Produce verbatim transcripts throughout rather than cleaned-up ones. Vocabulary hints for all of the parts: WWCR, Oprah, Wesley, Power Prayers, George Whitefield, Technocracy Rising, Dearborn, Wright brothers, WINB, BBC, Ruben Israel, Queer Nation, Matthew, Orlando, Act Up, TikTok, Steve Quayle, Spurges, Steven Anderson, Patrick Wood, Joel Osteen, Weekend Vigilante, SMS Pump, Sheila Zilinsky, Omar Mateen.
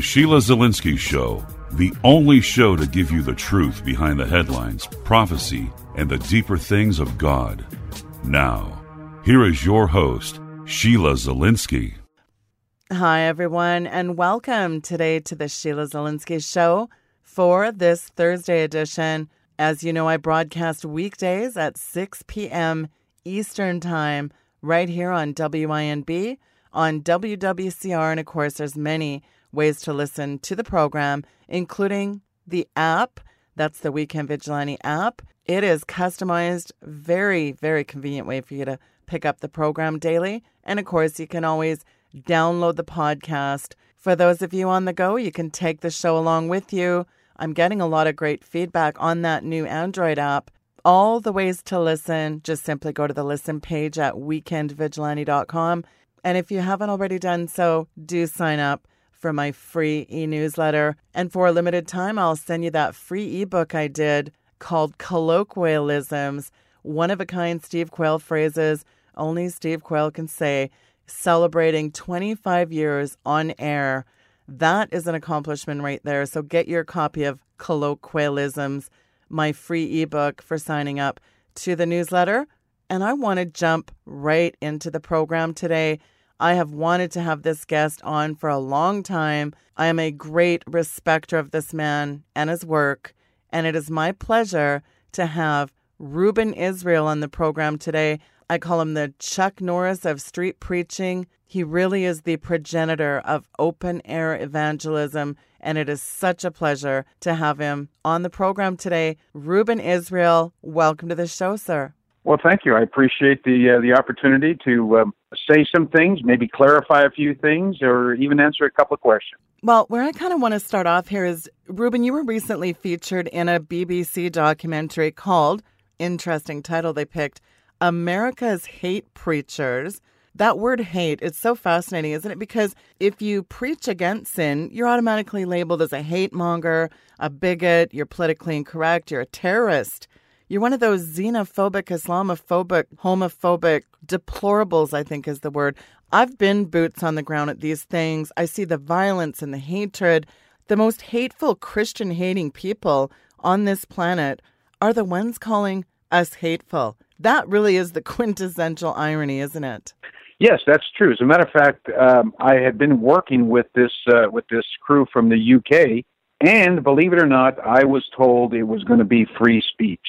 Sheila Zilinsky Show, the only show to give you the truth behind the headlines, prophecy, and the deeper things of God. Now, here is your host, Sheila Zilinsky. Hi, everyone, and welcome today to the Sheila Zilinsky Show for this Thursday edition. As you know, I broadcast weekdays at six p.m. Eastern Time right here on W I N B, on W W C R, and of course, there's many ways to listen to the program, including the app. That's the Weekend Vigilante app. It is customized, very, very convenient way for you to pick up the program daily. And of course, you can always download the podcast. For those of you on the go, you can take the show along with you. I'm getting a lot of great feedback on that new Android app. All the ways to listen, just simply go to the listen page at weekend vigilante dot com. And if you haven't already done so, do sign up for my free e-newsletter. And for a limited time, I'll send you that free ebook I did called Colloquialisms, one-of-a-kind Steve Quayle phrases only Steve Quayle can say, celebrating twenty-five years on air. That is an accomplishment right there. So get your copy of Colloquialisms, my free ebook, for signing up to the newsletter. And I want to jump right into the program today. I have wanted to have this guest on for a long time. I am a great respecter of this man and his work, and it is my pleasure to have Ruben Israel on the program today. I call him the Chuck Norris of street preaching. He really is the progenitor of open-air evangelism, and it is such a pleasure to have him on the program today. Ruben Israel, welcome to the show, sir. Well, thank you. I appreciate the uh, the opportunity to um, say some things, maybe clarify a few things, or even answer a couple of questions. Well, where I kind of want to start off here is, Ruben, you were recently featured in a B B C documentary called, interesting title they picked, America's Hate Preachers. That word hate, it's so fascinating, isn't it? Because if you preach against sin, you're automatically labeled as a hate monger, a bigot, you're politically incorrect, you're a terrorist. You're one of those xenophobic, Islamophobic, homophobic deplorables, I think is the word. I've been boots on the ground at these things. I see the violence and the hatred. The most hateful Christian-hating people on this planet are the ones calling us hateful. That really is the quintessential irony, isn't it? Yes, that's true. As a matter of fact, um, I had been working with this uh, with this crew from the U K, and believe it or not, I was told it was going to be free speech.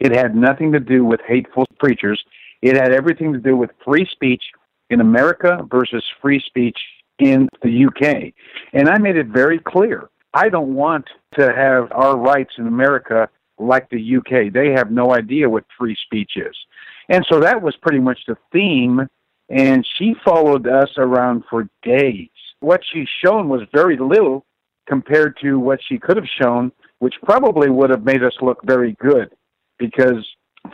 It had nothing to do with hateful preachers. It had everything to do with free speech in America versus free speech in the U K. And I made it very clear. I don't want to have our rights in America like the U K. They have no idea what free speech is. And so that was pretty much the theme. And she followed us around for days. What she's shown was very little compared to what she could have shown, which probably would have made us look very good. Because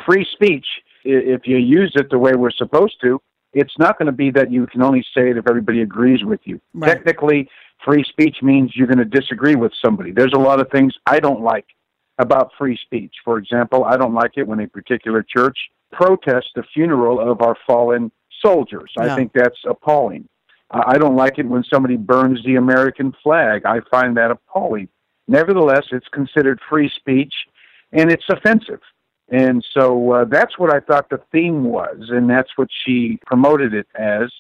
free speech, if you use it the way we're supposed to, it's not going to be that you can only say it if everybody agrees with you. Right. Technically, free speech means you're going to disagree with somebody. There's a lot of things I don't like about free speech. For example, I don't like it when a particular church protests the funeral of our fallen soldiers. Yeah. I think that's appalling. I don't like it when somebody burns the American flag. I find that appalling. Nevertheless, it's considered free speech, and it's offensive. And so uh, that's what I thought the theme was, and that's what she promoted it as.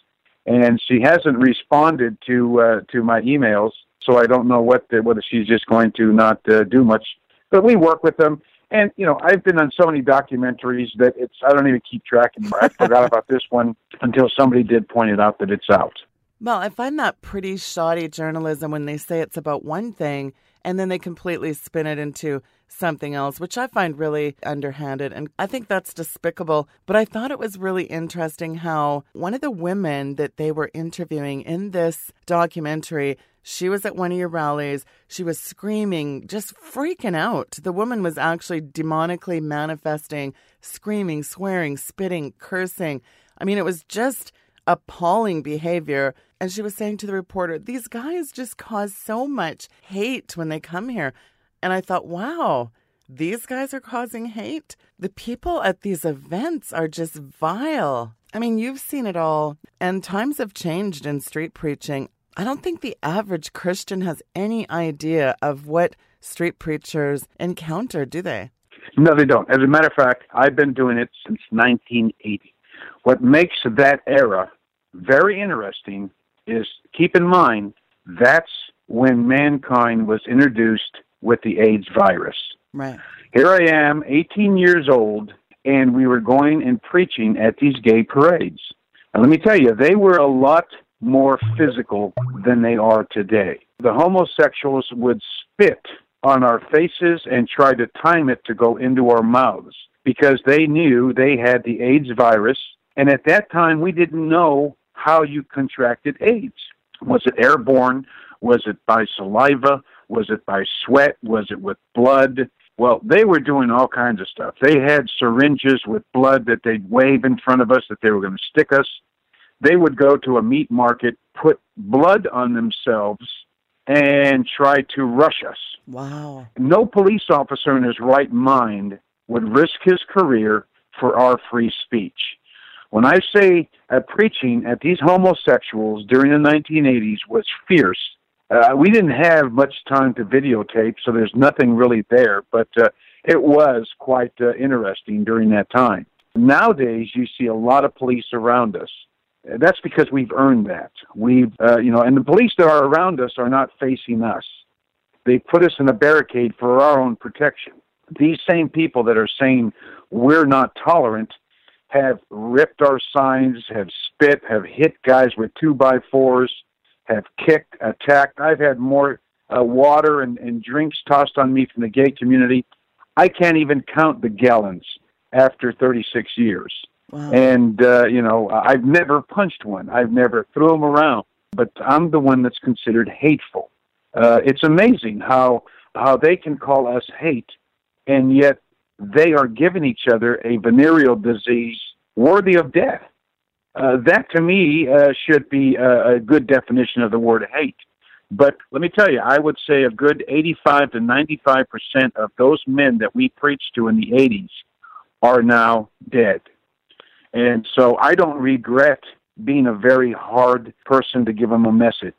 And she hasn't responded to uh, to my emails, so I don't know what the, whether she's just going to not uh, do much. But we work with them. And, you know, I've been on so many documentaries that it's I don't even keep track anymore. I forgot about this one until somebody did point it out that it's out. Well, I find that pretty shoddy journalism when they say it's about one thing and then they completely spin it into something else, which I find really underhanded. And I think that's despicable. But I thought it was really interesting how one of the women that they were interviewing in this documentary, she was at one of your rallies. She was screaming, just freaking out. The woman was actually demonically manifesting, screaming, swearing, spitting, cursing. I mean, it was just appalling behavior. And she was saying to the reporter, these guys just cause so much hate when they come here. And I thought, wow, these guys are causing hate? The people at these events are just vile. I mean, you've seen it all. And times have changed in street preaching. I don't think the average Christian has any idea of what street preachers encounter, do they? No, they don't. As a matter of fact, I've been doing it since nineteen eighty. What makes that era very interesting is, keep in mind, that's when mankind was introduced with the AIDS virus. Right. Here I am, eighteen years old, and we were going and preaching at these gay parades. And let me tell you, they were a lot more physical than they are today. The homosexuals would spit on our faces and try to time it to go into our mouths because they knew they had the AIDS virus. And at that time, we didn't know how you contracted AIDS. Was it airborne? Was it by saliva? Was it by sweat? Was it with blood? Well, they were doing all kinds of stuff. They had syringes with blood that they'd wave in front of us that they were going to stick us. They would go to a meat market, put blood on themselves, and try to rush us. Wow. No police officer in his right mind would risk his career for our free speech. When I say uh, preaching at these homosexuals during the nineteen eighties was fierce, uh, we didn't have much time to videotape, so there's nothing really there, but uh, it was quite uh, interesting during that time. Nowadays, you see a lot of police around us. That's because we've earned that. We've, uh, you know, and the police that are around us are not facing us. They put us in a barricade for our own protection. These same people that are saying we're not tolerant have ripped our signs, have spit, have hit guys with two by fours, have kicked, attacked. I've had more uh, water and, and drinks tossed on me from the gay community. I can't even count the gallons after thirty-six years. Wow. And, uh, you know, I've never punched one. I've never threw them around. But I'm the one that's considered hateful. Uh, it's amazing how how they can call us hate, and yet they are giving each other a venereal disease worthy of death. Uh, that, to me, uh, should be a, a good definition of the word hate. But let me tell you, I would say a good eighty-five to ninety-five percent of those men that we preached to in the eighties are now dead. And so I don't regret being a very hard person to give them a message.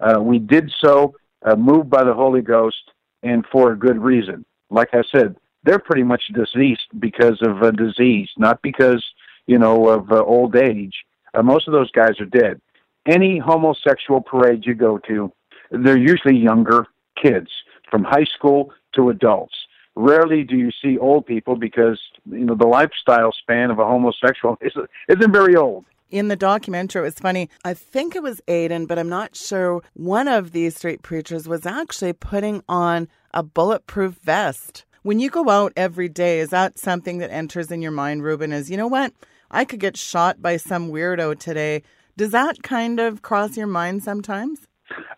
Uh, we did so, uh, moved by the Holy Ghost, and for a good reason. Like I said, they're pretty much deceased because of a disease, not because, you know, of uh, old age. Uh, most of those guys are dead. Any homosexual parade you go to, they're usually younger kids, from high school to adults. Rarely do you see old people because, you know, the lifestyle span of a homosexual isn't, isn't very old. In the documentary, it was funny. I think it was Aiden, but I'm not sure. One of these street preachers was actually putting on a bulletproof vest. When you go out every day, is that something that enters in your mind, Ruben, is, you know what, I could get shot by some weirdo today. Does that kind of cross your mind sometimes?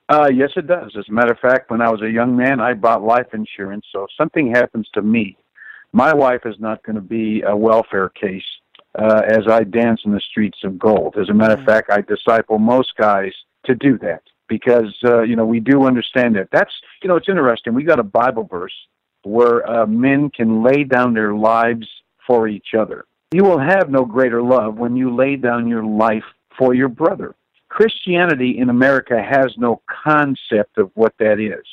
Uh, yes, it does. As a matter of fact, when I was a young man, I bought life insurance. So if something happens to me, my wife is not going to be a welfare case uh, as I dance in the streets of gold. As a matter of fact, I disciple most guys to do that because, uh, you know, we do understand that. That's, you know, it's interesting. We got a Bible verse where uh, men can lay down their lives for each other. You will have no greater love when you lay down your life for your brother. Christianity in America has no concept of what that is.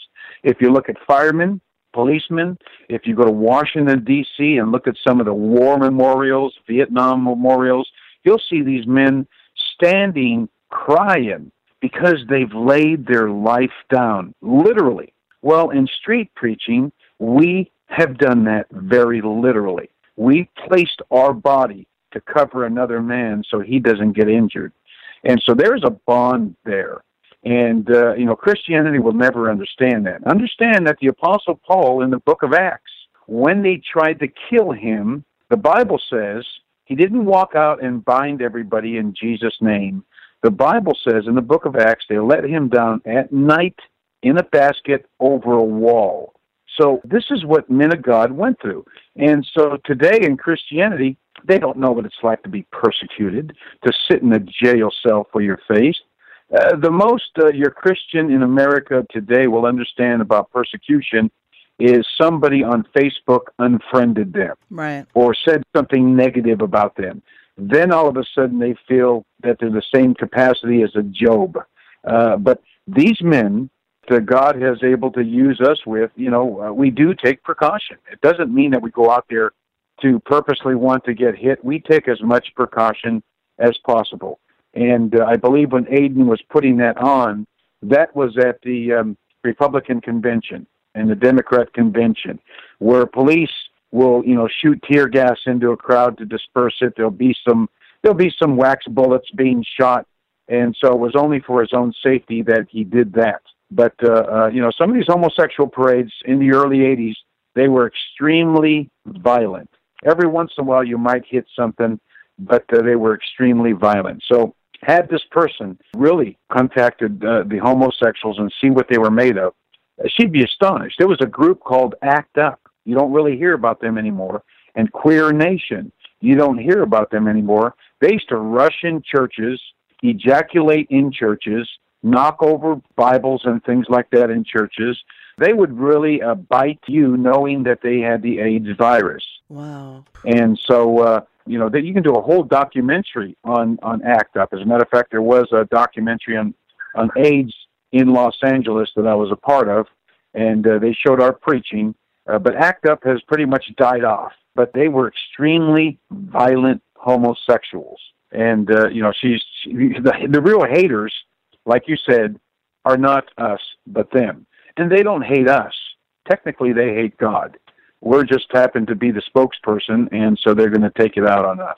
If you look at firemen, policemen, if you go to Washington, D C and look at some of the war memorials, Vietnam memorials, you'll see these men standing crying because they've laid their life down, literally. Well, in street preaching, we have done that very literally. We placed our body to cover another man so he doesn't get injured. And so there is a bond there. And, uh, you know, Christianity will never understand that. Understand that the Apostle Paul in the book of Acts, when they tried to kill him, the Bible says he didn't walk out and bind everybody in Jesus' name. The Bible says in the book of Acts, they let him down at night in a basket over a wall. So this is what men of God went through. And so today in Christianity, they don't know what it's like to be persecuted, to sit in a jail cell for your faith. Uh, the most uh, your Christian in America today will understand about persecution is somebody on Facebook unfriended them, right, or said something negative about them. Then all of a sudden they feel that they're the same capacity as a Job. Uh, but these men that God has able to use us with, you know, uh, we do take precaution. It doesn't mean that we go out there to purposely want to get hit. We take as much precaution as possible. And uh, I believe when Aiden was putting that on, that was at the um, Republican convention and the Democrat convention, where police will, you know, shoot tear gas into a crowd to disperse it. There'll be some, there'll be some wax bullets being shot. And so it was only for his own safety that he did that. But, uh, uh, you know, some of these homosexual parades in the early eighties, they were extremely violent. Every once in a while you might hit something, but uh, they were extremely violent. So had this person really contacted uh, the homosexuals and see what they were made of, she'd be astonished. There was a group called Act Up. You don't really hear about them anymore. And Queer Nation, you don't hear about them anymore. They used to rush in churches, ejaculate in churches, knock over Bibles and things like that in churches. They would really uh, bite you knowing that they had the AIDS virus. Wow. And so, uh, you know, that you can do a whole documentary on, on ACT UP. As a matter of fact, there was a documentary on, on AIDS in Los Angeles that I was a part of, and uh, they showed our preaching. Uh, but ACT UP has pretty much died off. But they were extremely violent homosexuals. And, uh, you know, she's she, the, the real haters, like you said, are not us, but them. And they don't hate us. Technically, they hate God. We're just happened to be the spokesperson, and so they're going to take it out on us.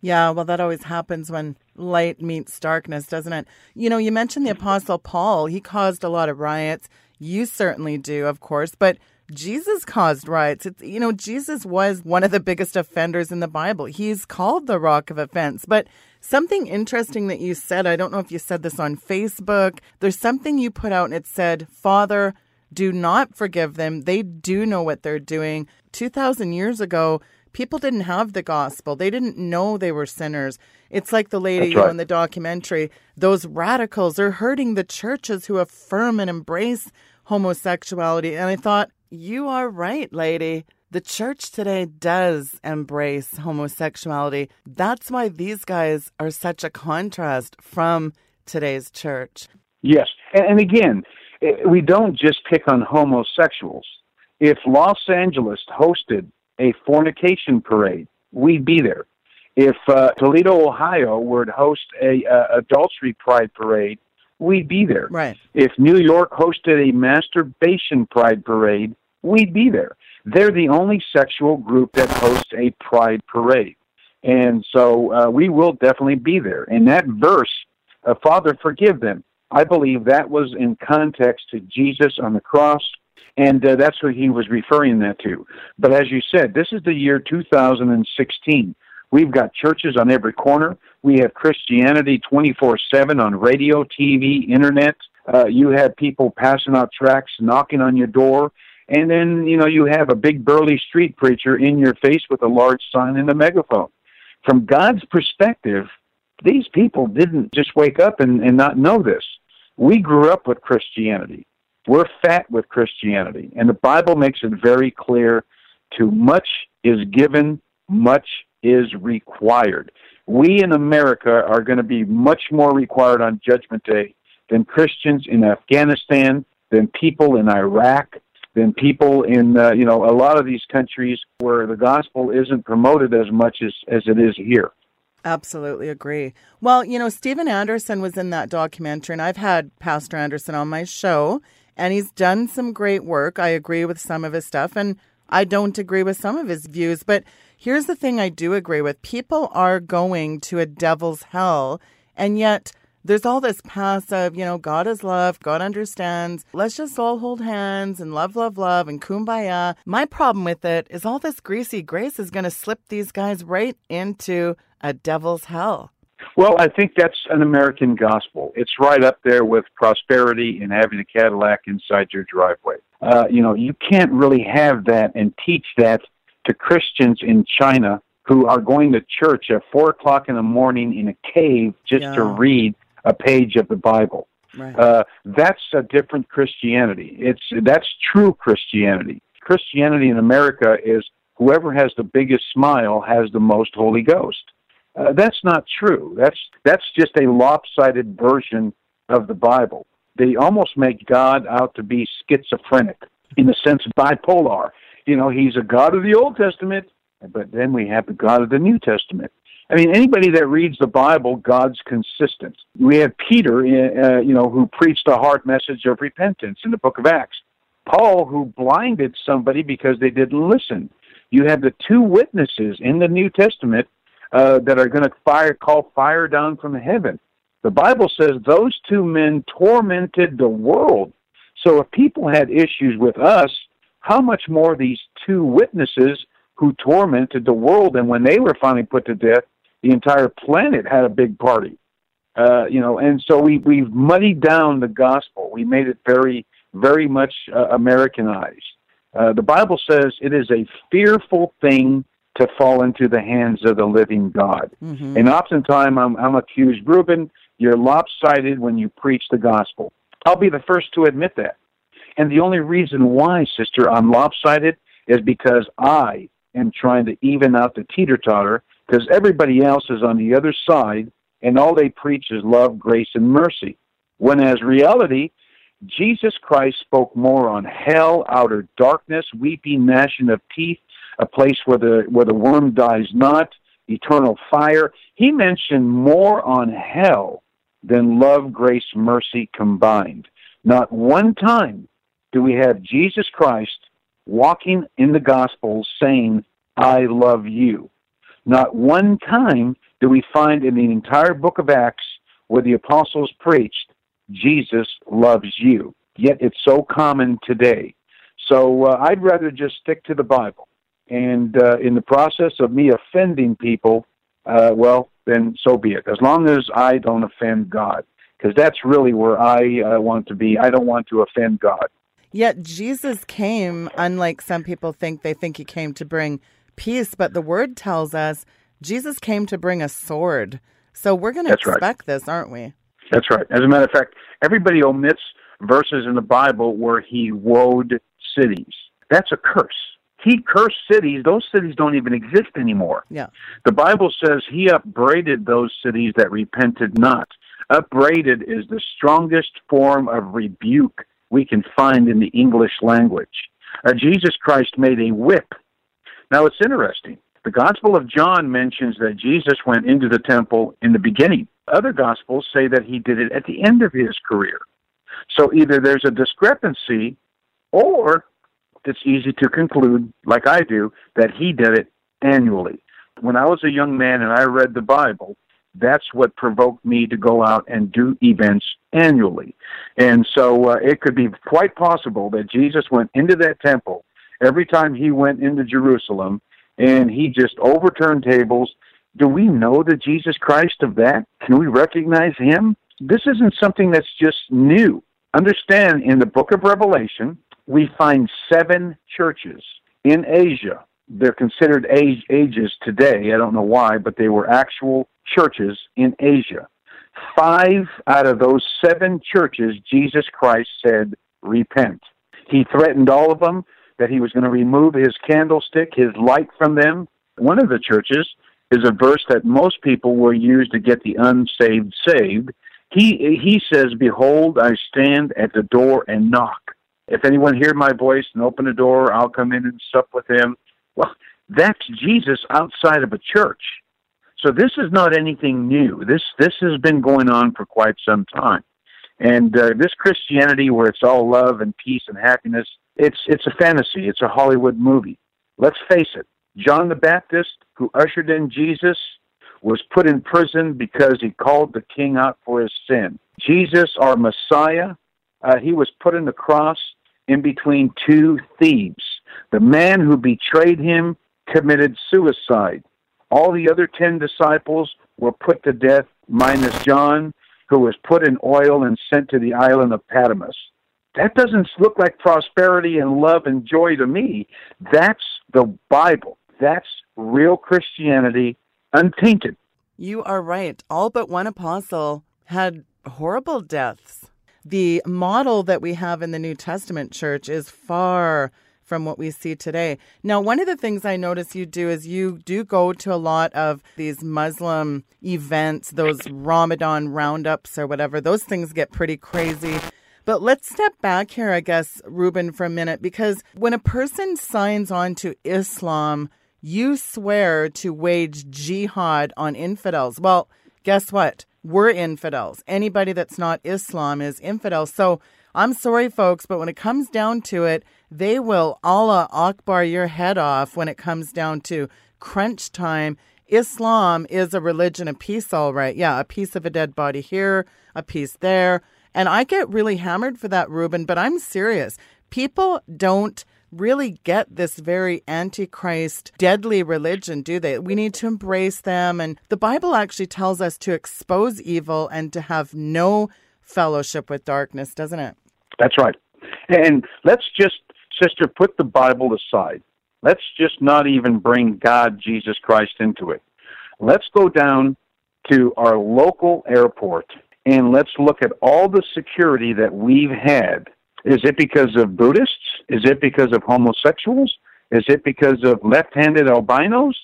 Yeah, well, that always happens when light meets darkness, doesn't it? You know, you mentioned the Apostle Paul. He caused a lot of riots. You certainly do, of course, but Jesus caused riots. It's, you know, Jesus was one of the biggest offenders in the Bible. He's called the rock of offense. But something interesting that you said, I don't know if you said this on Facebook, there's something you put out and it said, Father, do not forgive them. They do know what they're doing. two thousand years ago, people didn't have the gospel. They didn't know they were sinners. It's like the lady That's right. you know, in the documentary. Those radicals are hurting the churches who affirm and embrace homosexuality. And I thought, you are right, lady. The church today does embrace homosexuality. That's why these guys are such a contrast from today's church. Yes. And again, we don't just pick on homosexuals. If Los Angeles hosted a fornication parade, we'd be there. If uh, Toledo, Ohio were to host a uh, adultery pride parade, we'd be there. Right. If New York hosted a masturbation pride parade, we'd be there. They're the only sexual group that hosts a pride parade. And so uh, we will definitely be there. And that verse, uh, Father, forgive them, I believe that was in context to Jesus on the cross, and uh, that's what he was referring that to. But as you said, this is the year two thousand sixteen. We've got churches on every corner. We have Christianity twenty-four seven on radio, T V, internet. Uh, you have people passing out tracts, knocking on your door. And then, you know, you have a big burly street preacher in your face with a large sign and a megaphone. From God's perspective, these people didn't just wake up and, and not know this. We grew up with Christianity. We're fat with Christianity. And the Bible makes it very clear, too much is given, much is required. We in America are going to be much more required on Judgment Day than Christians in Afghanistan, than people in Iraq, than people in, uh, you know, a lot of these countries where the gospel isn't promoted as much as, as it is here. Absolutely agree. Well, you know, Steven Anderson was in that documentary, and I've had Pastor Anderson on my show, and he's done some great work. I agree with some of his stuff, and I don't agree with some of his views. But here's the thing I do agree with. People are going to a devil's hell And yet there's all this passive, you know, God is love, God understands, let's just all hold hands and love, love, love and kumbaya. My problem with it is all this greasy grace is going to slip these guys right into a devil's hell. Well, I think that's an American gospel. It's right up there with prosperity and having a Cadillac inside your driveway. Uh, you know, you can't really have that and teach that to Christians in China who are going to church at four o'clock in the morning in a cave just yeah. to read a page of the Bible. Right. Uh, that's a different Christianity. It's that's true Christianity. Christianity in America is whoever has the biggest smile has the most Holy Ghost. Uh, that's not true. That's that's just a lopsided version of the Bible. They almost make God out to be schizophrenic, in the sense of bipolar. You know, he's a God of the Old Testament, but then we have the God of the New Testament. I mean, anybody that reads the Bible, God's consistent. We have Peter, uh, you know, who preached a hard message of repentance in the book of Acts. Paul, who blinded somebody because they didn't listen. You have the two witnesses in the New Testament Uh, that are going to fire, call fire down from heaven. The Bible says those two men tormented the world. So if people had issues with us, how much more these two witnesses who tormented the world, and when they were finally put to death, the entire planet had a big party. Uh, you know, and so we, we've muddied down the gospel. We made it very, very much uh, Americanized. Uh, the Bible says it is a fearful thing to fall into the hands of the living God. Mm-hmm. And oftentimes I'm, I'm accused, Ruben, you're lopsided when you preach the gospel. I'll be the first to admit that. And the only reason why, sister, I'm lopsided is because I am trying to even out the teeter-totter, because everybody else is on the other side, and all they preach is love, grace, and mercy. When as reality, Jesus Christ spoke more on hell, outer darkness, weeping, gnashing of teeth, a place where the where the worm dies not, eternal fire. He mentioned more on hell than love, grace, mercy combined. Not one time do we have Jesus Christ walking in the Gospels saying, I love you. Not one time do we find in the entire book of Acts where the apostles preached, Jesus loves you. Yet it's so common today. So uh, I'd rather just stick to the Bible. And uh, in the process of me offending people, uh, well, then so be it. As long as I don't offend God, because that's really where I uh, want to be. I don't want to offend God. Yet Jesus came, unlike some people think, they think he came to bring peace. But the word tells us Jesus came to bring a sword. So we're going to expect right. this, aren't we? That's right. As a matter of fact, everybody omits verses in the Bible where he woed cities. That's a curse. He cursed cities. Those cities don't even exist anymore. Yeah. The Bible says he upbraided those cities that repented not. Upbraided is the strongest form of rebuke we can find in the English language. Uh, Jesus Christ made a whip. Now, it's interesting. The Gospel of John mentions that Jesus went into the temple in the beginning. Other Gospels say that he did it at the end of his career. So either there's a discrepancy, or it's easy to conclude, like I do, that he did it annually. When I was a young man and I read the Bible, that's what provoked me to go out and do events annually. And so uh, it could be quite possible that Jesus went into that temple every time he went into Jerusalem, and he just overturned tables. Do we know the Jesus Christ of that? Can we recognize him? This isn't something that's just new. Understand, in the book of Revelation, we find seven churches in Asia. They're considered age, ages today. I don't know why, but they were actual churches in Asia. Five out of those seven churches, Jesus Christ said, repent. He threatened all of them that he was going to remove his candlestick, his light from them. One of the churches is a verse that most people will use to get the unsaved saved. He, he says, behold, I stand at the door and knock. If anyone hear my voice and open the door, I'll come in and sup with him. Well, that's Jesus outside of a church. So this is not anything new. This this has been going on for quite some time. And uh, this Christianity where it's all love and peace and happiness, it's it's a fantasy. It's a Hollywood movie. Let's face it. John the Baptist, who ushered in Jesus, was put in prison because he called the king out for his sin. Jesus, our Messiah, uh, he was put on the cross in between two thieves. The man who betrayed him committed suicide. All the other ten disciples were put to death, minus John, who was put in oil and sent to the island of Patmos. That doesn't look like prosperity and love and joy to me. That's the Bible. That's real Christianity, untainted. You are right. All but one apostle had horrible deaths. The model that we have in the New Testament church is far from what we see today. Now, one of the things I notice you do is you do go to a lot of these Muslim events, those Ramadan roundups or whatever. Those things get pretty crazy. But let's step back here, I guess, Ruben, for a minute, because when a person signs on to Islam, you swear to wage jihad on infidels. Well, guess what? We're infidels. Anybody that's not Islam is infidel. So I'm sorry, folks, but when it comes down to it, they will Allah Akbar your head off when it comes down to crunch time. Islam is a religion of peace, all right. Yeah, a piece of a dead body here, a piece there. And I get really hammered for that, Ruben, but I'm serious. People don't really get this very antichrist, deadly religion, do they? We need to embrace them. And the Bible actually tells us to expose evil and to have no fellowship with darkness, doesn't it? That's right. And let's just, sister, put the Bible aside. Let's just not even bring God, Jesus Christ, into it. Let's go down to our local airport. And let's look at all the security that we've had. Is it because of Buddhists? Is it because of homosexuals? Is it because of left-handed albinos?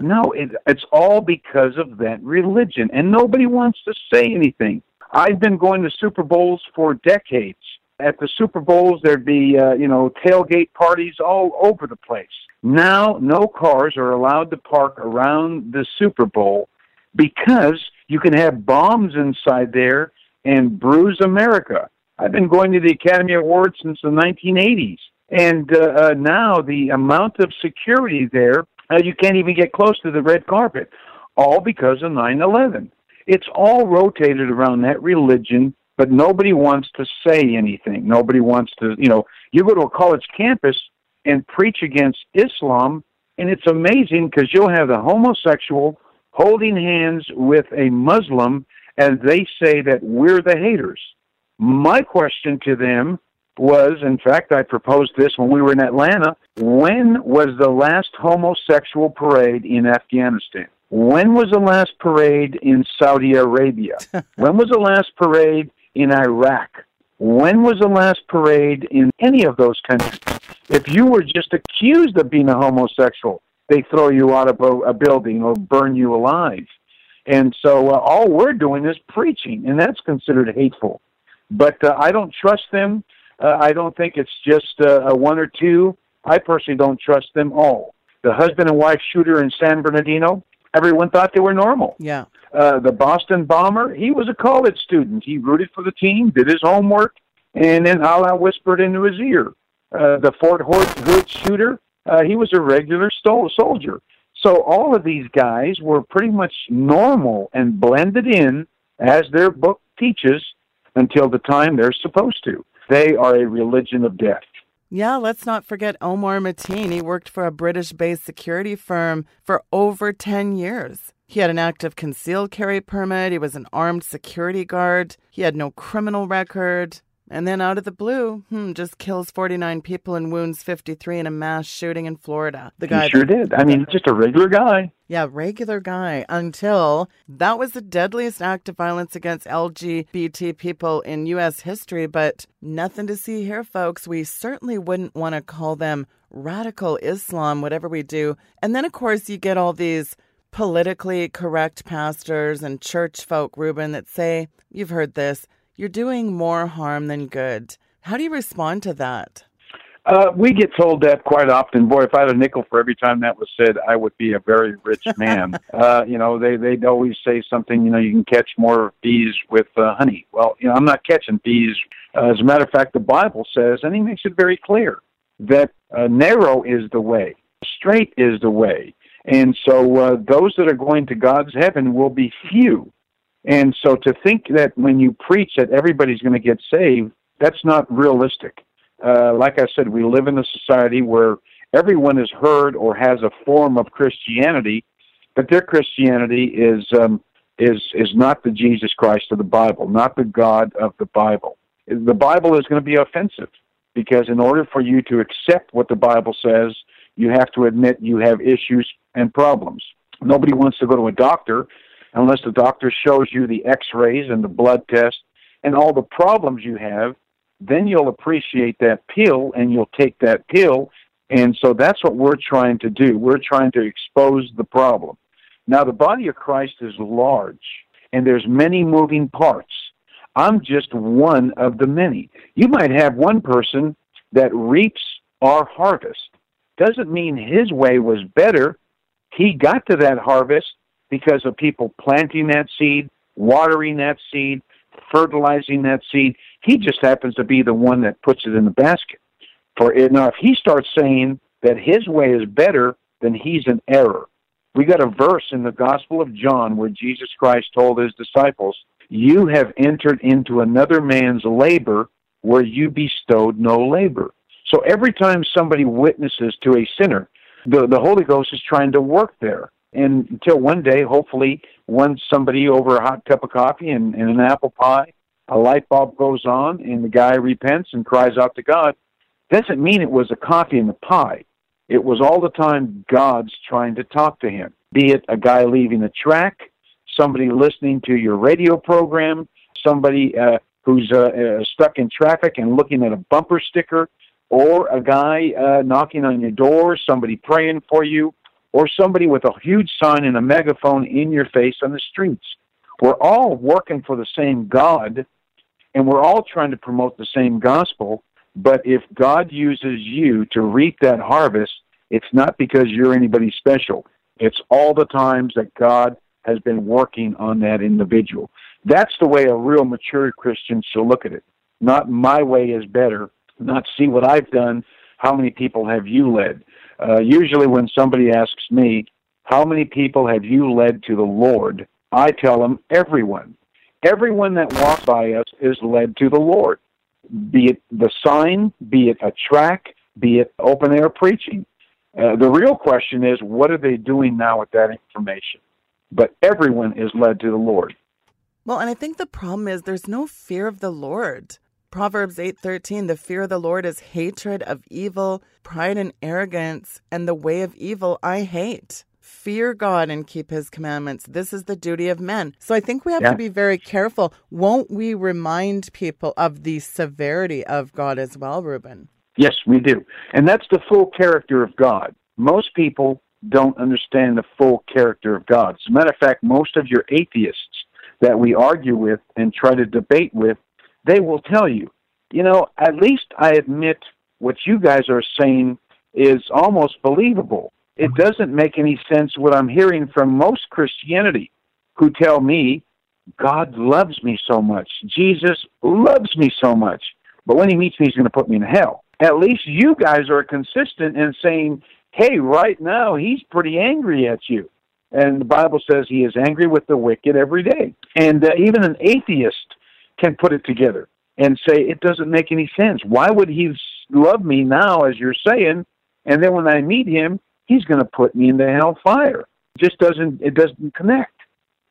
No, it, it's all because of that religion. And nobody wants to say anything. I've been going to Super Bowls for decades. At the Super Bowls, there'd be, uh, you know, tailgate parties all over the place. Now, no cars are allowed to park around the Super Bowl because you can have bombs inside there and bruise America. I've been going to the Academy Awards since the nineteen eighties. And uh, uh, now the amount of security there, uh, you can't even get close to the red carpet, all because of nine eleven. It's all rotated around that religion, but nobody wants to say anything. Nobody wants to, you know, you go to a college campus and preach against Islam, and it's amazing because you'll have the homosexual holding hands with a Muslim, and they say that we're the haters. My question to them was, in fact, I proposed this when we were in Atlanta, when was the last homosexual parade in Afghanistan? When was the last parade in Saudi Arabia? When was the last parade in Iraq? When was the last parade in any of those countries? If you were just accused of being a homosexual, they throw you out of a, a building or burn you alive. And so uh, all we're doing is preaching, and that's considered hateful. But uh, I don't trust them. Uh, I don't think it's just uh, one or two. I personally don't trust them all. The husband and wife shooter in San Bernardino, everyone thought they were normal. Yeah. Uh, the Boston bomber, he was a college student. He rooted for the team, did his homework, and then Allah whispered into his ear. Uh, the Fort Hood shooter, Uh, he was a regular stol- soldier. So all of these guys were pretty much normal and blended in, as their book teaches, until the time they're supposed to. They are a religion of death. Yeah, let's not forget Omar Mateen. He worked for a British-based security firm for over ten years. He had an active concealed carry permit. He was an armed security guard. He had no criminal record. And then out of the blue, hmm, just kills forty-nine people and wounds fifty-three in a mass shooting in Florida. The guy he sure did. I mean, just a regular guy. Yeah, regular guy. Until that was the deadliest act of violence against L G B T people in U S history. But nothing to see here, folks. We certainly wouldn't want to call them radical Islam, whatever we do. And then, of course, you get all these politically correct pastors and church folk, Ruben, that say, you've heard this, you're doing more harm than good. How do you respond to that? Uh, we get told that quite often. Boy, if I had a nickel for every time that was said, I would be a very rich man. uh, you know, they, they'd always say something, you know, you can catch more bees with uh, honey. Well, you know, I'm not catching bees. Uh, as a matter of fact, the Bible says, and he makes it very clear, that uh, narrow is the way, straight is the way. And so uh, those that are going to God's heaven will be few. And so to think that when you preach that everybody's going to get saved, that's not realistic. Uh, like I said, we live in a society where everyone has heard or has a form of Christianity, but their Christianity is um, is is not the Jesus Christ of the Bible, not the God of the Bible. The Bible is going to be offensive, because in order for you to accept what the Bible says, you have to admit you have issues and problems. Nobody wants to go to a doctor unless the doctor shows you the x-rays and the blood test and all the problems you have. Then you'll appreciate that pill, and you'll take that pill. And so that's what we're trying to do. We're trying to expose the problem. Now, the body of Christ is large, and there's many moving parts. I'm just one of the many. You might have one person that reaps our harvest. Doesn't mean his way was better. He got to that harvest because of people planting that seed, watering that seed, fertilizing that seed. He just happens to be the one that puts it in the basket. For it. Now, if he starts saying that his way is better, then he's in error. We got a verse in the Gospel of John where Jesus Christ told his disciples, "You have entered into another man's labor where you bestowed no labor." So every time somebody witnesses to a sinner, the, the Holy Ghost is trying to work there. And until one day, hopefully, once somebody over a hot cup of coffee and, and an apple pie, a light bulb goes on, and the guy repents and cries out to God. Doesn't mean it was a coffee and a pie. It was all the time God's trying to talk to him, be it a guy leaving a track, somebody listening to your radio program, somebody uh, who's uh, uh, stuck in traffic and looking at a bumper sticker, or a guy uh, knocking on your door, somebody praying for you, or somebody with a huge sign and a megaphone in your face on the streets. We're all working for the same God, and we're all trying to promote the same gospel. But if God uses you to reap that harvest, it's not because you're anybody special. It's all the times that God has been working on that individual. That's the way a real mature Christian should look at it. Not my way is better, not see what I've done, how many people have you led? Uh, usually when somebody asks me, how many people have you led to the Lord? I tell them, everyone. Everyone that walks by us is led to the Lord. Be it the sign, be it a track, be it open-air preaching. Uh, the real question is, what are they doing now with that information? But everyone is led to the Lord. Well, and I think the problem is there's no fear of the Lord. Proverbs eight thirteen, the fear of the Lord is hatred of evil, pride and arrogance, and the way of evil I hate. Fear God and keep his commandments. This is the duty of men. So I think we have yeah. to be very careful. Won't we remind people of the severity of God as well, Ruben? Yes, we do. And that's the full character of God. Most people don't understand the full character of God. As a matter of fact, most of your atheists that we argue with and try to debate with, they will tell you, you know, at least I admit what you guys are saying is almost believable. It doesn't make any sense what I'm hearing from most Christianity who tell me God loves me so much. Jesus loves me so much. But when he meets me, he's going to put me in hell. At least you guys are consistent in saying, hey, right now, he's pretty angry at you. And the Bible says he is angry with the wicked every day. And uh, even an atheist can put it together and say, it doesn't make any sense. Why would he love me now, as you're saying, and then when I meet him, he's going to put me into hellfire? It just doesn't, it doesn't connect.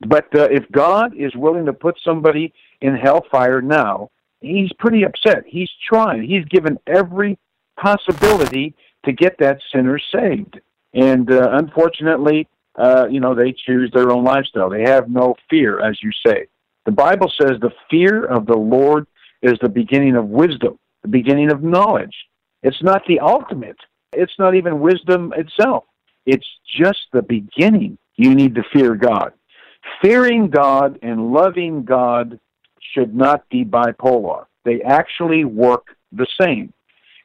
But uh, if God is willing to put somebody in hellfire now, he's pretty upset. He's trying. He's given every possibility to get that sinner saved. And uh, unfortunately, uh, you know, they choose their own lifestyle. They have no fear, as you say. The Bible says the fear of the Lord is the beginning of wisdom, the beginning of knowledge. It's not the ultimate. It's not even wisdom itself. It's just the beginning. You need to fear God. Fearing God and loving God should not be bipolar. They actually work the same.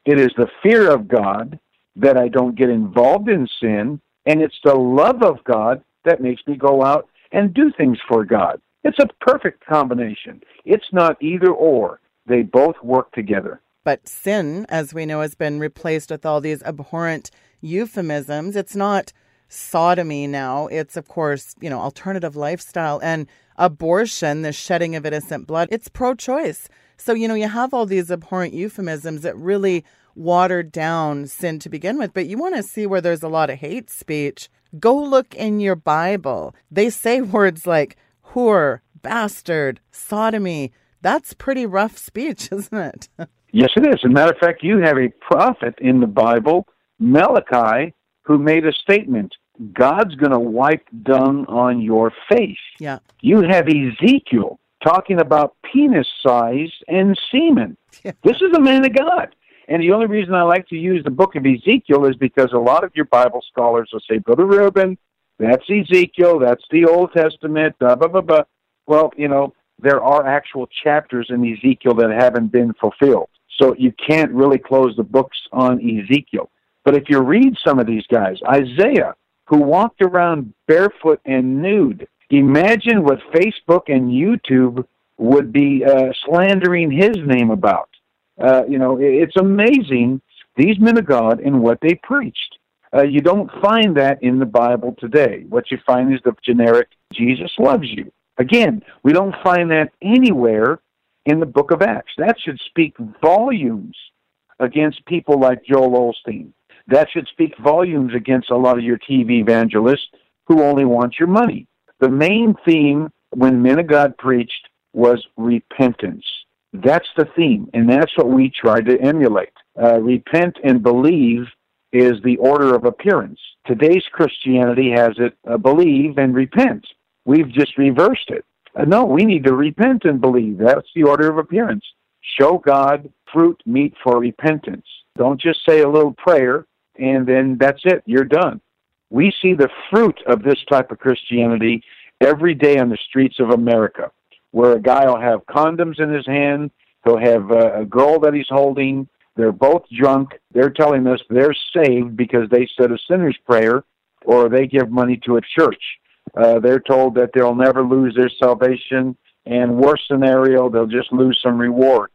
It is the fear of God that I don't get involved in sin, and it's the love of God that makes me go out and do things for God. It's a perfect combination. It's not either or. They both work together. But sin, as we know, has been replaced with all these abhorrent euphemisms. It's not sodomy now. It's, of course, you know, alternative lifestyle and abortion, the shedding of innocent blood. It's pro-choice. So, you know, you have all these abhorrent euphemisms that really watered down sin to begin with. But you want to see where there's a lot of hate speech. Go look in your Bible. They say words like whore, bastard, sodomy. That's pretty rough speech, isn't it? Yes, it is. As a matter of fact, you have a prophet in the Bible, Malachi, who made a statement. God's going to wipe dung on your face. Yeah. You have Ezekiel talking about penis size and semen. Yeah. This is the man of God. And the only reason I like to use the book of Ezekiel is because a lot of your Bible scholars will say, Brother Reuben, that's Ezekiel, that's the Old Testament, blah, blah, blah, blah. Well, you know, there are actual chapters in Ezekiel that haven't been fulfilled. So you can't really close the books on Ezekiel. But if you read some of these guys, Isaiah, who walked around barefoot and nude, imagine what Facebook and YouTube would be uh, slandering his name about. Uh, you know, it's amazing, these men of God and what they preached. Uh, you don't find that in the Bible today. What you find is the generic, Jesus loves you. Again, we don't find that anywhere in the book of Acts. That should speak volumes against people like Joel Osteen. That should speak volumes against a lot of your T V evangelists who only want your money. The main theme when men of God preached was repentance. That's the theme, and that's what we try to emulate. Uh, repent and believe is the order of appearance. Today's Christianity has it uh, believe and repent. We've just reversed it. Uh, no, we need to repent and believe. That's the order of appearance. Show God fruit meet for repentance. Don't just say a little prayer, and then that's it. You're done. We see the fruit of this type of Christianity every day on the streets of America, where a guy will have condoms in his hand, he'll have a, a girl that he's holding, they're both drunk, they're telling us they're saved because they said a sinner's prayer, or they give money to a church. Uh, they're told that they'll never lose their salvation, and worst scenario, they'll just lose some rewards.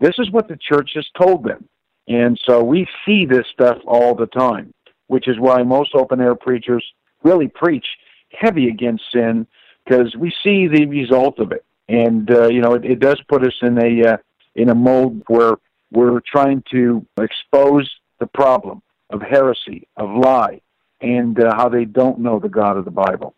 This is what the church has told them. And so we see this stuff all the time, which is why most open-air preachers really preach heavy against sin, because we see the result of it. And, uh, you know, it, it does put us in a uh, in a mold where we're trying to expose the problem of heresy, of lie, and uh, how they don't know the God of the Bible.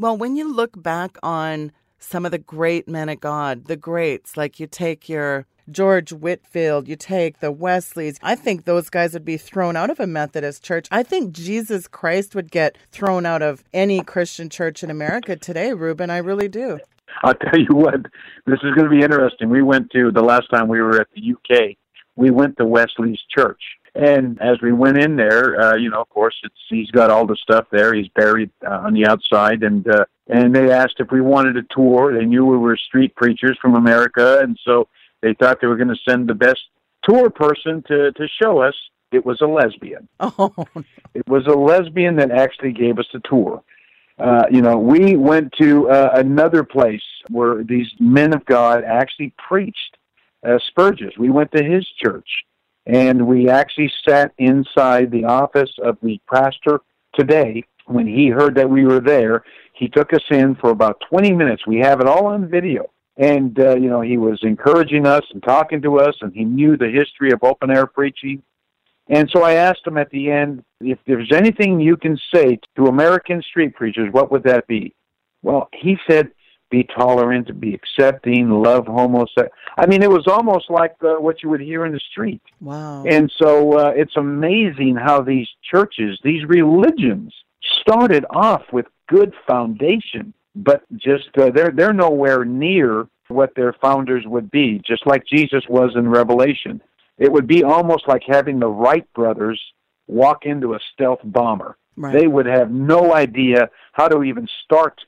Well, when you look back on some of the great men of God, the greats, like you take your George Whitefield, you take the Wesleys. I think those guys would be thrown out of a Methodist church. I think Jesus Christ would get thrown out of any Christian church in America today, Ruben. I really do. I'll tell you what, this is going to be interesting. We went to, the last time we were at the U K, we went to Wesley's church. And as we went in there, uh, you know, of course, it's, he's got all the stuff there. He's buried uh, on the outside. And uh, and they asked if we wanted a tour. They knew we were street preachers from America. And so they thought they were going to send the best tour person to, to show us. It was a lesbian. Oh. It was a lesbian that actually gave us the tour. Uh, you know, we went to uh, another place where these men of God actually preached, uh, Spurges. We went to his church, and we actually sat inside the office of the pastor today. When he heard that we were there, he took us in for about twenty minutes. We have it all on video. And, uh, you know, he was encouraging us and talking to us, and he knew the history of open-air preaching. And so I asked him at the end, if there's anything you can say to American street preachers, what would that be? Well, he said, be tolerant, be accepting, love homosexuality. I mean, it was almost like uh, what you would hear in the street. Wow. And so uh, it's amazing how these churches, these religions, started off with good foundation. But just uh, they're they're nowhere near what their founders would be, just like Jesus was in Revelation. It would be almost like having the Wright brothers walk into a stealth bomber. Right. They would have no idea how to even start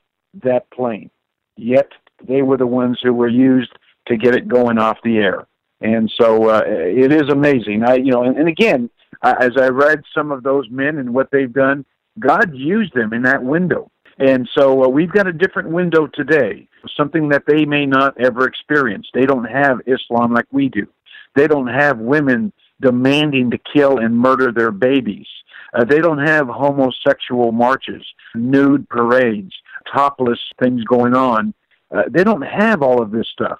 that plane, yet they were the ones who were used to get it going off the air. And so uh, it is amazing. I, you know, and, and again, as I read some of those men and what they've done, God used them in that window. And so uh, we've got a different window today, something that they may not ever experience. They don't have Islam like we do. They don't have women demanding to kill and murder their babies. Uh, they don't have homosexual marches, nude parades, topless things going on. Uh, they don't have all of this stuff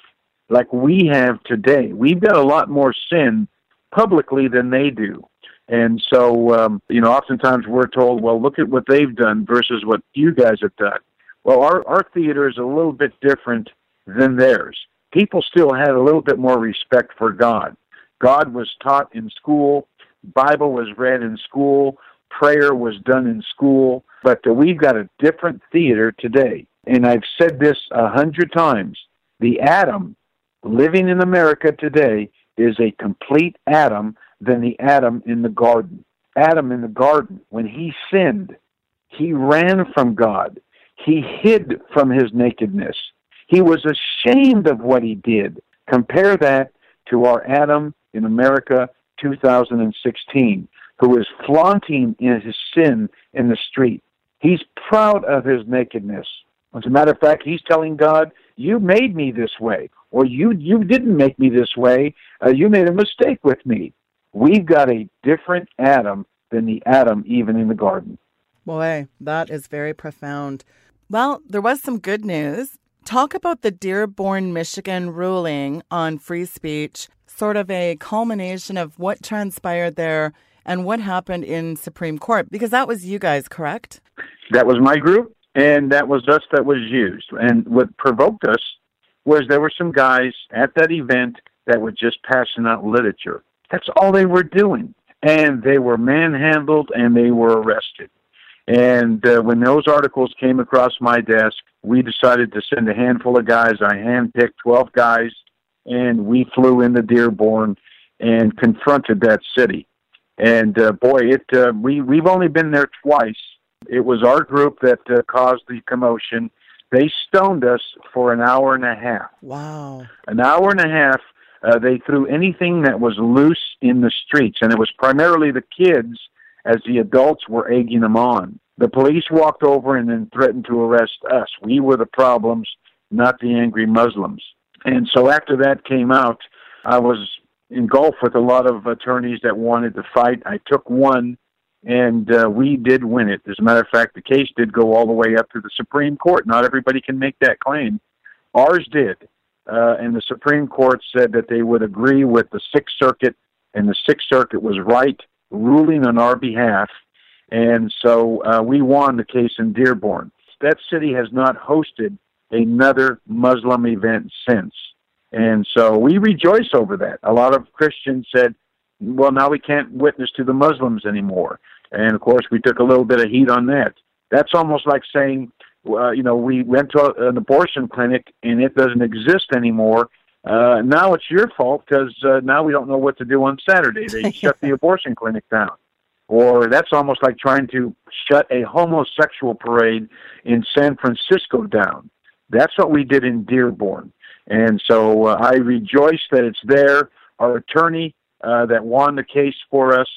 like we have today. We've got a lot more sin publicly than they do. And so, um, you know, oftentimes we're told, well, look at what they've done versus what you guys have done. Well, our, our theater is a little bit different than theirs. People still had a little bit more respect for God. God was taught in school. Bible was read in school. Prayer was done in school. But we've got a different theater today. And I've said this a hundred times. The Adam living in America today is a complete Adam than the Adam in the garden. Adam in the garden, when he sinned, he ran from God. He hid from his nakedness. He was ashamed of what he did. Compare that to our Adam in America two thousand sixteen, who is flaunting in his sin in the street. He's proud of his nakedness. As a matter of fact, he's telling God, you made me this way, or you you didn't make me this way. Uh, you made a mistake with me. We've got a different Adam than the Adam even in the garden. Boy, that is very profound. Well, there was some good news. Talk about the Dearborn, Michigan ruling on free speech, sort of a culmination of what transpired there and what happened in Supreme Court, because that was you guys, correct? That was my group, and that was us that was used. And what provoked us was there were some guys at that event that were just passing out literature. That's all they were doing. And they were manhandled and they were arrested. And uh, when those articles came across my desk, we decided to send a handful of guys. I handpicked twelve guys, and we flew into Dearborn and confronted that city. And uh, boy, it uh, we we've only been there twice. It was our group that uh, caused the commotion. They stoned us for an hour and a half. Wow! An hour and a half. Uh, they threw anything that was loose in the streets, and it was primarily the kids, as the adults were egging them on. The police walked over and then threatened to arrest us. We were the problems, not the angry Muslims. And so after that came out, I was engulfed with a lot of attorneys that wanted to fight. I took one, and uh, we did win it. As a matter of fact, the case did go all the way up to the Supreme Court. Not everybody can make that claim. Ours did. Uh, and the Supreme Court said that they would agree with the Sixth Circuit, and the Sixth Circuit was right, ruling on our behalf, and so uh, we won the case in Dearborn. That city has not hosted another Muslim event since, and so we rejoice over that. A lot of Christians said, well, now we can't witness to the Muslims anymore, and of course we took a little bit of heat on that. That's almost like saying, uh, you know, we went to an abortion clinic and it doesn't exist anymore. Uh, now it's your fault because uh, now we don't know what to do on Saturday. They shut the abortion clinic down. Or that's almost like trying to shut a homosexual parade in San Francisco down. That's what we did in Dearborn. And so uh, I rejoice that it's there. Our attorney uh, that won the case for us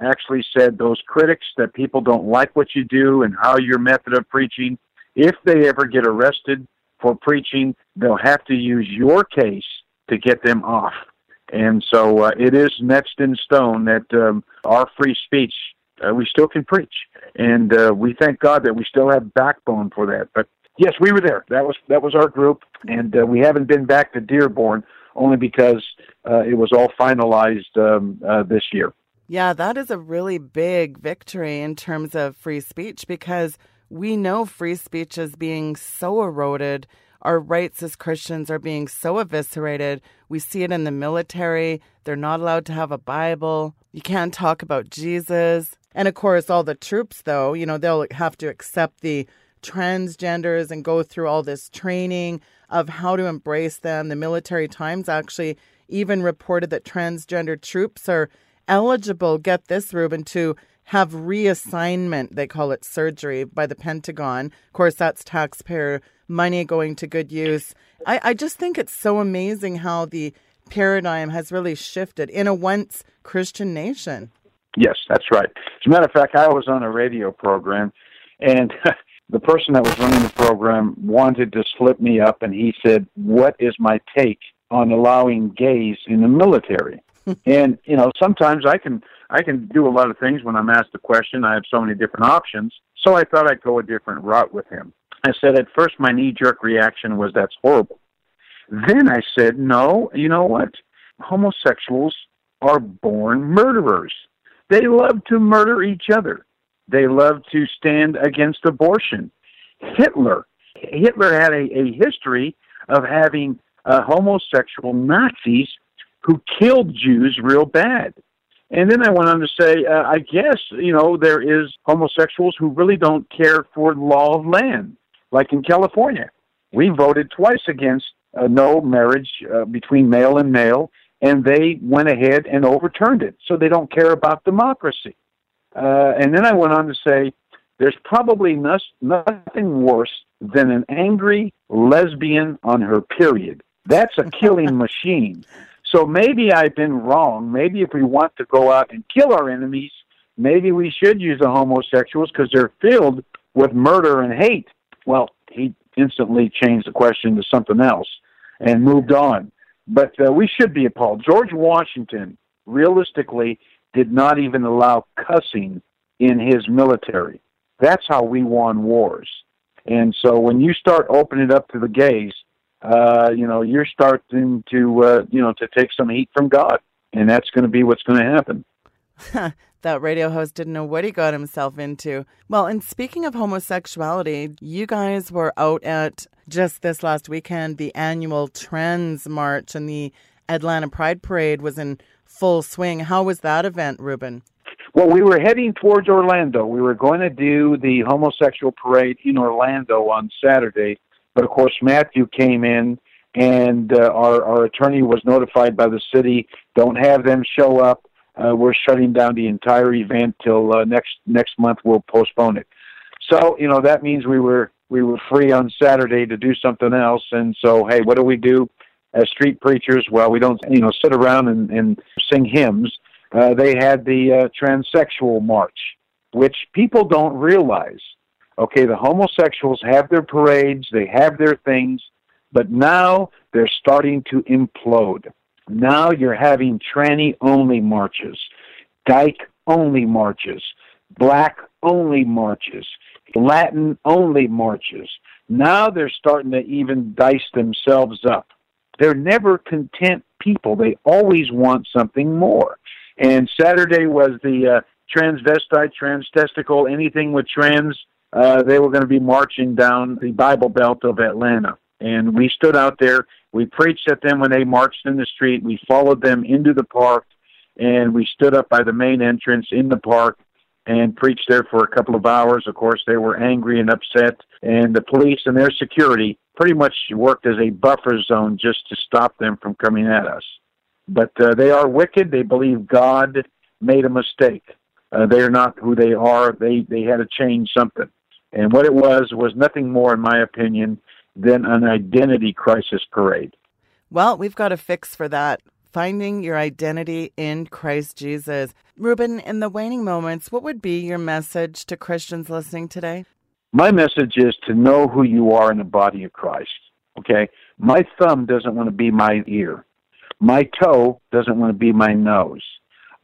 actually said those critics that people don't like what you do and how your method of preaching, if they ever get arrested for preaching, they'll have to use your case to get them off. And so uh, it is etched in stone that um, our free speech, uh, we still can preach. And uh, we thank God that we still have backbone for that. But yes, we were there. That was that was our group. And uh, we haven't been back to Dearborn only because uh, it was all finalized um, uh, this year. Yeah, that is a really big victory in terms of free speech, because we know free speech is being so eroded. Our rights as Christians are being so eviscerated. We see it in the military. They're not allowed to have a Bible. You can't talk about Jesus. And of course, all the troops, though, you know, they'll have to accept the transgenders and go through all this training of how to embrace them. The Military Times actually even reported that transgender troops are eligible, get this, Ruben, to have reassignment, they call it surgery, by the Pentagon. Of course, that's taxpayer money going to good use. I, I just think it's so amazing how the paradigm has really shifted in a once Christian nation. Yes, that's right. As a matter of fact, I was on a radio program, and the person that was running the program wanted to slip me up, and he said, what is my take on allowing gays in the military? And, you know, sometimes I can I can do a lot of things when I'm asked a question. I have so many different options. So I thought I'd go a different route with him. I said, at first, my knee-jerk reaction was, that's horrible. Then I said, no, you know what? Homosexuals are born murderers. They love to murder each other. They love to stand against abortion. Hitler. Hitler had a, a history of having uh, homosexual Nazis who killed Jews real bad. And then I went on to say, uh, I guess, you know, there is homosexuals who really don't care for law of land. Like in California, we voted twice against uh, no marriage uh, between male and male, and they went ahead and overturned it. So they don't care about democracy. Uh, and then I went on to say, there's probably no, nothing worse than an angry lesbian on her period. That's a killing machine. So maybe I've been wrong. Maybe if we want to go out and kill our enemies, maybe we should use the homosexuals because they're filled with murder and hate. Well, he instantly changed the question to something else and moved on. But uh, we should be appalled. George Washington, realistically, did not even allow cussing in his military. That's how we won wars. And so when you start opening it up to the gays, uh, you know, you're starting to, uh, you know, to take some heat from God. And that's going to be what's going to happen. That radio host didn't know what he got himself into. Well, and speaking of homosexuality, you guys were out at, just this last weekend, the annual Trans March, and the Atlanta Pride Parade was in full swing. How was that event, Ruben? Well, we were heading towards Orlando. We were going to do the homosexual parade in Orlando on Saturday, but of course Matthew came in, and uh, our, our attorney was notified by the city, don't have them show up. Uh, we're shutting down the entire event till uh, next next month. We'll postpone it. So, you know, that means we were we were free on Saturday to do something else. And so, hey, what do we do as street preachers? Well, we don't, you know, sit around and, and sing hymns. Uh, they had the uh, transsexual march, which people don't realize. Okay, the homosexuals have their parades, they have their things, but now they're starting to implode. Now you're having tranny-only marches, dyke-only marches, black-only marches, Latin-only marches. Now they're starting to even dice themselves up. They're never content people. They always want something more. And Saturday was the uh, transvestite, transtesticle, anything with trans. Uh, they were going to be marching down the Bible Belt of Atlanta. And we stood out there. We preached at them when they marched in the street. We followed them into the park, and we stood up by the main entrance in the park and preached there for a couple of hours. Of course, they were angry and upset, and the police and their security pretty much worked as a buffer zone just to stop them from coming at us. But uh, they are wicked. They believe God made a mistake. Uh, they are not who they are. They, they had to change something. And what it was was nothing more, in my opinion, than an identity crisis parade. Well, we've got a fix for that. Finding your identity in Christ Jesus. Ruben, in the waning moments, what would be your message to Christians listening today? My message is to know who you are in the body of Christ. Okay? My thumb doesn't want to be my ear. My toe doesn't want to be my nose.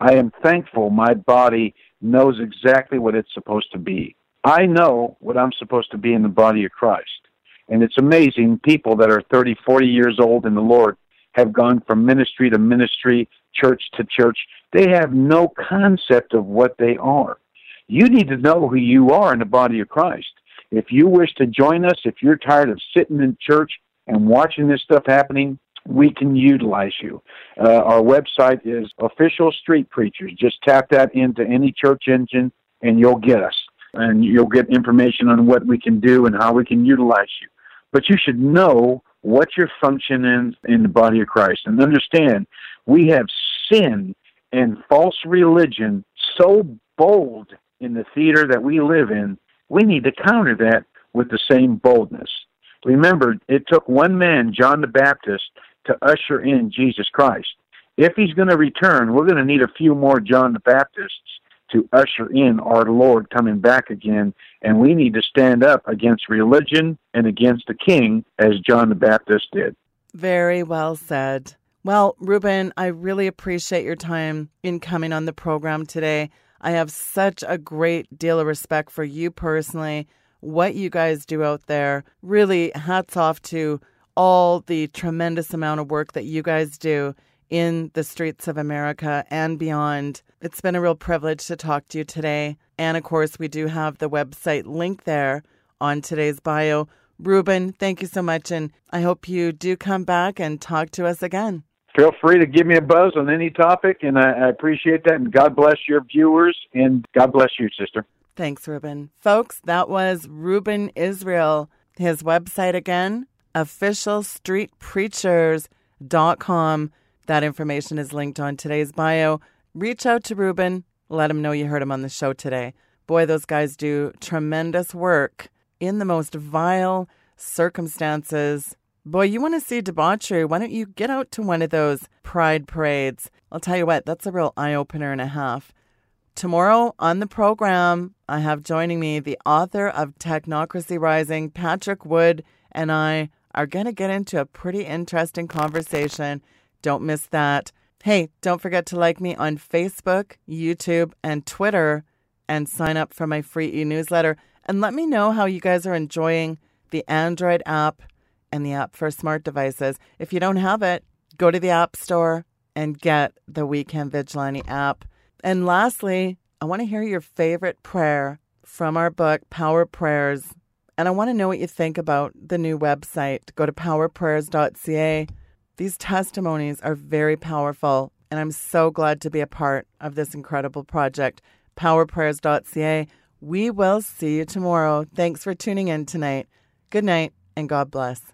I am thankful my body knows exactly what it's supposed to be. I know what I'm supposed to be in the body of Christ. And it's amazing, people that are thirty, forty years old in the Lord have gone from ministry to ministry, church to church. They have no concept of what they are. You need to know who you are in the body of Christ. If you wish to join us, if you're tired of sitting in church and watching this stuff happening, we can utilize you. Uh, our website is Official Street Preachers. Just tap that into any search engine and you'll get us. And you'll get information on what we can do and how we can utilize you. But you should know what your function is in the body of Christ. And understand, we have sin and false religion so bold in the theater that we live in, we need to counter that with the same boldness. Remember, it took one man, John the Baptist, to usher in Jesus Christ. If he's going to return, we're going to need a few more John the Baptists to usher in our Lord coming back again, and we need to stand up against religion and against the king as John the Baptist did. Very well said. Well, Ruben, I really appreciate your time in coming on the program today. I have such a great deal of respect for you personally, what you guys do out there. Really, hats off to all the tremendous amount of work that you guys do in the streets of America and beyond. It's been a real privilege to talk to you today. And, of course, we do have the website link there on today's bio. Ruben, thank you so much, and I hope you do come back and talk to us again. Feel free to give me a buzz on any topic, and I, I appreciate that. And God bless your viewers, and God bless you, sister. Thanks, Ruben. Folks, that was Ruben Israel. His website again, official street preachers dot com. That information is linked on today's bio. Reach out to Ruben. Let him know you heard him on the show today. Boy, those guys do tremendous work in the most vile circumstances. Boy, you want to see debauchery? Why don't you get out to one of those pride parades? I'll tell you what, that's a real eye-opener and a half. Tomorrow on the program, I have joining me the author of Technocracy Rising, Patrick Wood, and I are going to get into a pretty interesting conversation. Don't miss that. Hey, don't forget to like me on Facebook, YouTube, and Twitter, and sign up for my free e-newsletter. And let me know how you guys are enjoying the Android app and the app for smart devices. If you don't have it, go to the App Store and get the Weekend Vigilante app. And lastly, I want to hear your favorite prayer from our book, Power Prayers. And I want to know what you think about the new website. Go to power prayers dot c a. These testimonies are very powerful, and I'm so glad to be a part of this incredible project. power prayers dot c a. We will see you tomorrow. Thanks for tuning in tonight. Good night, and God bless.